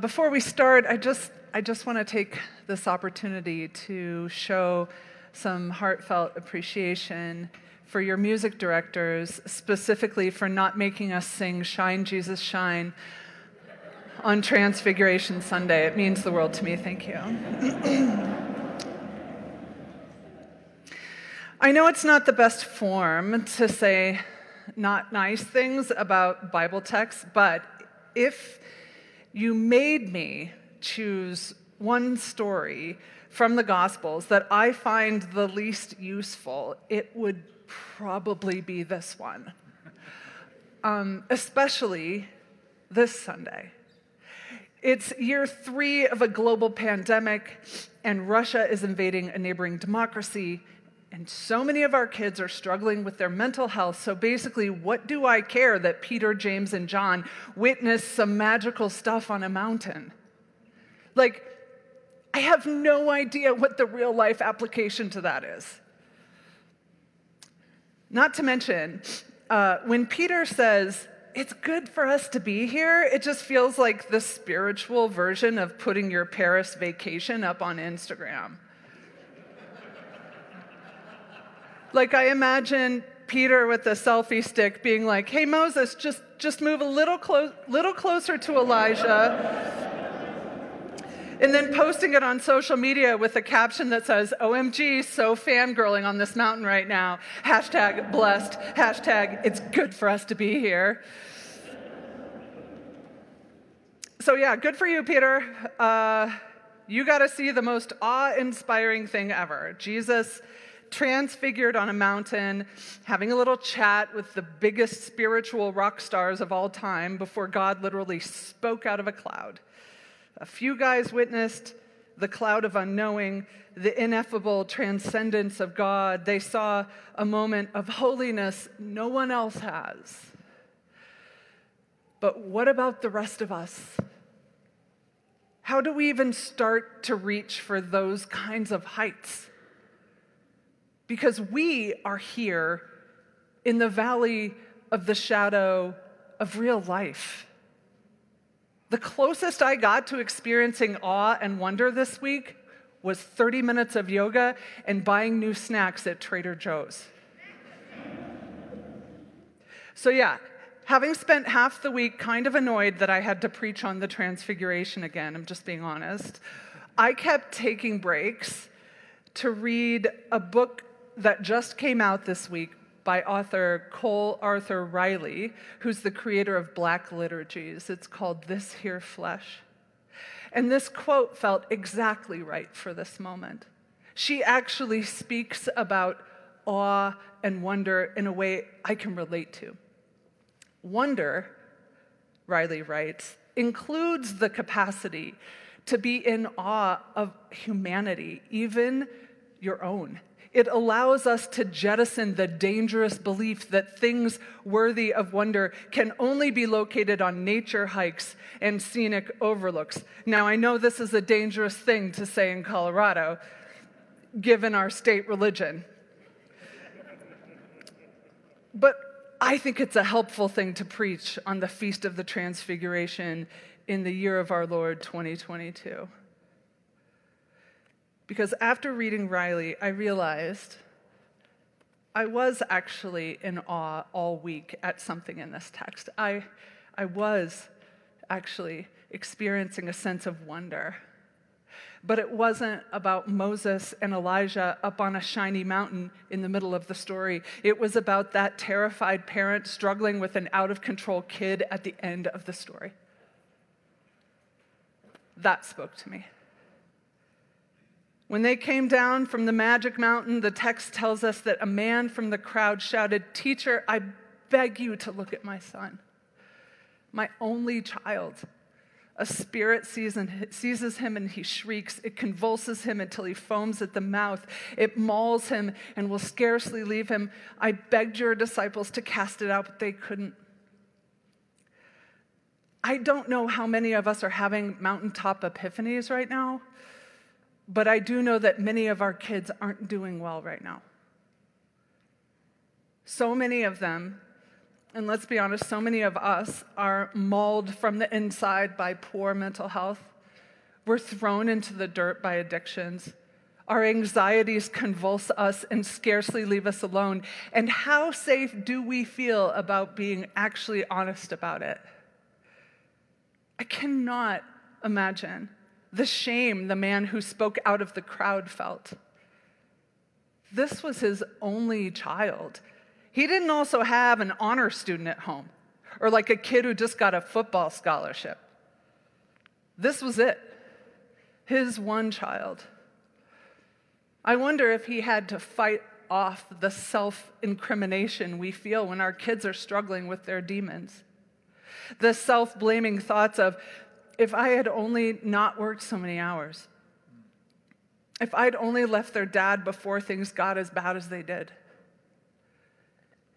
Before we start, I just want to take this opportunity to show some heartfelt appreciation for your music directors, specifically for not making us sing Shine, Jesus, Shine on Transfiguration Sunday. It means the world to me. Thank you. I know it's not the best form to say not nice things about Bible texts, but if you made me choose one story from the Gospels that I find the least useful, it would probably be this one, especially this Sunday. It's year 3 of a global pandemic, and Russia is invading a neighboring democracy, and so many of our kids are struggling with their mental health. So basically, what do I care that Peter, James, and John witness some magical stuff on a mountain? Like, I have no idea what the real-life application to that is. Not to mention, when Peter says, "It's good for us to be here," it just feels like the spiritual version of putting your Paris vacation up on Instagram. Like, I imagine Peter with the selfie stick being like, "Hey, Moses, just move a little closer to Elijah." And then posting it on social media with a caption that says, "OMG, so fangirling on this mountain right now. Hashtag blessed. Hashtag it's good for us to be here." So yeah, good for you, Peter. You got to see the most awe-inspiring thing ever. Jesus transfigured on a mountain, having a little chat with the biggest spiritual rock stars of all time before God literally spoke out of a cloud. A few guys witnessed the cloud of unknowing, the ineffable transcendence of God. They saw a moment of holiness no one else has. But what about the rest of us? How do we even start to reach for those kinds of heights? Because we are here in the valley of the shadow of real life. The closest I got to experiencing awe and wonder this week was 30 minutes of yoga and buying new snacks at Trader Joe's. So yeah, having spent half the week kind of annoyed that I had to preach on the Transfiguration again, I'm just being honest, I kept taking breaks to read a book that just came out this week by author Cole Arthur Riley, who's the creator of Black Liturgies. It's called This Here Flesh. And this quote felt exactly right for this moment. She actually speaks about awe and wonder in a way I can relate to. Wonder, Riley writes, includes the capacity to be in awe of humanity, even your own. It allows us to jettison the dangerous belief that things worthy of wonder can only be located on nature hikes and scenic overlooks. Now, I know this is a dangerous thing to say in Colorado, given our state religion. But I think it's a helpful thing to preach on the Feast of the Transfiguration in the year of our Lord 2022. Because after reading Riley, I realized I was actually in awe all week at something in this text. I was actually experiencing a sense of wonder. But it wasn't about Moses and Elijah up on a shiny mountain in the middle of the story. It was about that terrified parent struggling with an out-of-control kid at the end of the story. That spoke to me. When they came down from the magic mountain, the text tells us that a man from the crowd shouted, "Teacher, I beg you to look at my son, my only child." A spirit seizes him and he shrieks. It convulses him until he foams at the mouth. It mauls him and will scarcely leave him. I begged your disciples to cast it out, but they couldn't. I don't know how many of us are having mountaintop epiphanies right now, but I do know that many of our kids aren't doing well right now. So many of them And let's be honest, so many of us are mauled from the inside by poor mental health. We're thrown into the dirt by addictions. Our anxieties convulse us and scarcely leave us alone. And how safe do we feel about being actually honest about it? I cannot imagine the shame the man who spoke out of the crowd felt. This was his only child. He didn't also have an honor student at home, or like a kid who just got a football scholarship. This was it, his one child. I wonder if he had to fight off the self-incrimination we feel when our kids are struggling with their demons. The self-blaming thoughts of, if I had only not worked so many hours, if I'd only left their dad before things got as bad as they did,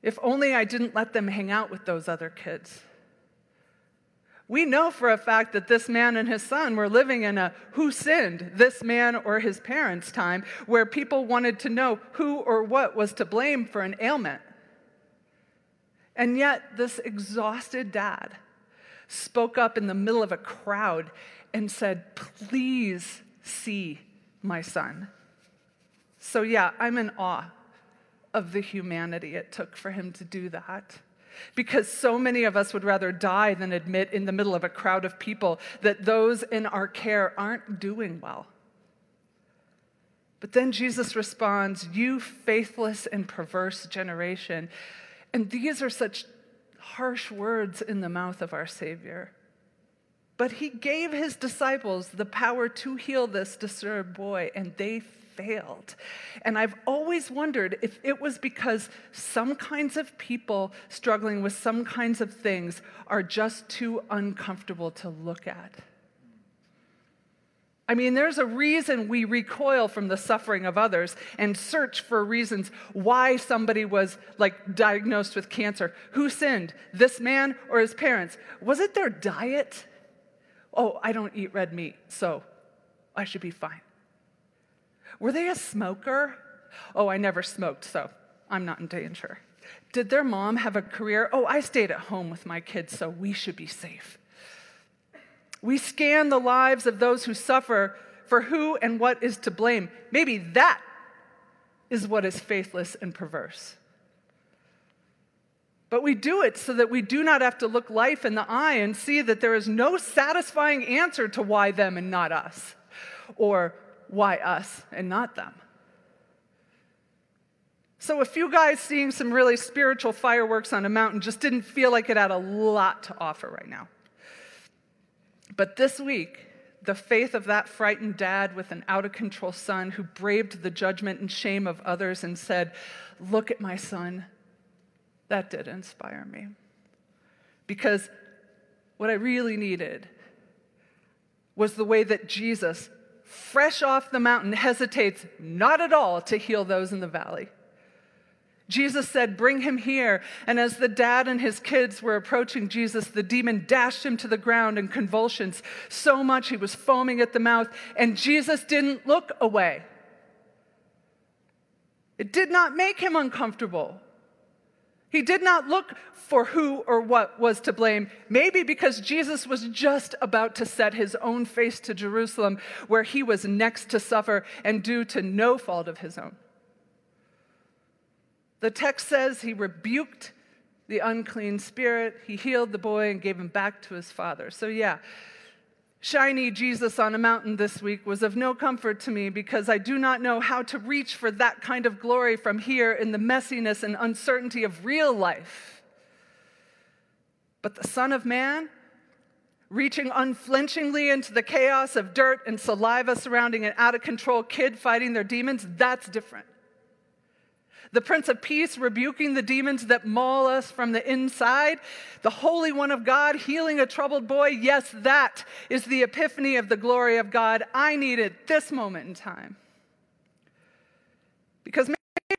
if only I didn't let them hang out with those other kids. We know for a fact that this man and his son were living in a who sinned, this man or his parents time, where people wanted to know who or what was to blame for an ailment. And yet this exhausted dad spoke up in the middle of a crowd and said, "Please see my son." So yeah, I'm in awe of the humanity it took for him to do that. Because so many of us would rather die than admit in the middle of a crowd of people that those in our care aren't doing well. But then Jesus responds, "You faithless and perverse generation." And these are such harsh words in the mouth of our Savior. But he gave his disciples the power to heal this disturbed boy, and they failed. And I've always wondered if it was because some kinds of people struggling with some kinds of things are just too uncomfortable to look at. I mean, there's a reason we recoil from the suffering of others and search for reasons why somebody was, like, diagnosed with cancer. Who sinned, this man or his parents? Was it their diet? Oh, I don't eat red meat, so I should be fine. Were they a smoker? Oh, I never smoked, so I'm not in danger. Did their mom have a career? Oh, I stayed at home with my kids, so we should be safe. We scan the lives of those who suffer for who and what is to blame. Maybe that is what is faithless and perverse. But we do it so that we do not have to look life in the eye and see that there is no satisfying answer to why them and not us, or why us and not them? So if you guys seeing some really spiritual fireworks on a mountain just didn't feel like it had a lot to offer right now. But this week, the faith of that frightened dad with an out-of-control son who braved the judgment and shame of others and said, "Look at my son," that did inspire me. Because what I really needed was the way that Jesus, fresh off the mountain, hesitates not at all to heal those in the valley. Jesus said, "Bring him here." And as the dad and his kids were approaching Jesus, the demon dashed him to the ground in convulsions, so much he was foaming at the mouth, and Jesus didn't look away. It did not make him uncomfortable. He did not look for who or what was to blame, maybe because Jesus was just about to set his own face to Jerusalem, where he was next to suffer and due to no fault of his own. The text says he rebuked the unclean spirit, he healed the boy and gave him back to his father. So yeah, shiny Jesus on a mountain this week was of no comfort to me because I do not know how to reach for that kind of glory from here in the messiness and uncertainty of real life. But the Son of Man, reaching unflinchingly into the chaos of dirt and saliva surrounding an out-of-control kid fighting their demons, that's different. The Prince of Peace rebuking the demons that maul us from the inside. The Holy One of God healing a troubled boy. Yes, that is the epiphany of the glory of God I need at this moment in time. Because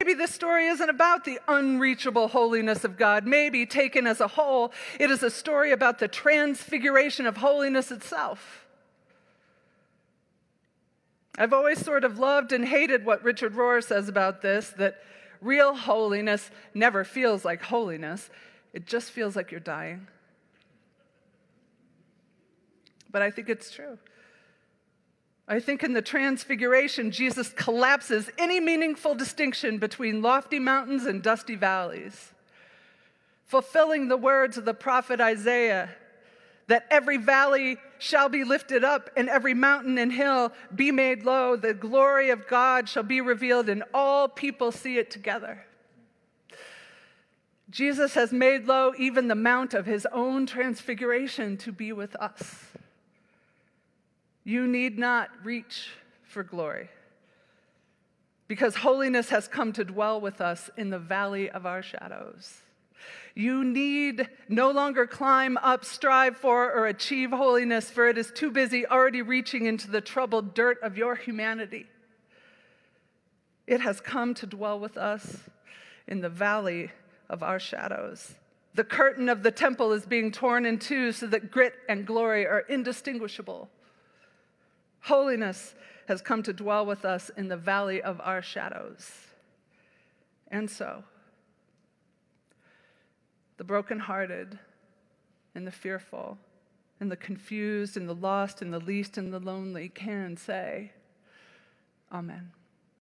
maybe this story isn't about the unreachable holiness of God. Maybe, taken as a whole, it is a story about the transfiguration of holiness itself. I've always sort of loved and hated what Richard Rohr says about this, that real holiness never feels like holiness. It just feels like you're dying. But I think it's true. I think in the Transfiguration, Jesus collapses any meaningful distinction between lofty mountains and dusty valleys, fulfilling the words of the prophet Isaiah, that every valley shall be lifted up and every mountain and hill be made low. The glory of God shall be revealed and all people see it together. Jesus has made low even the mount of his own transfiguration to be with us. You need not reach for glory, because holiness has come to dwell with us in the valley of our shadows. You need no longer climb up, strive for, or achieve holiness, for it is too busy already reaching into the troubled dirt of your humanity. It has come to dwell with us in the valley of our shadows. The curtain of the temple is being torn in two so that grit and glory are indistinguishable. Holiness has come to dwell with us in the valley of our shadows. And so, the brokenhearted and the fearful and the confused and the lost and the least and the lonely can say, Amen.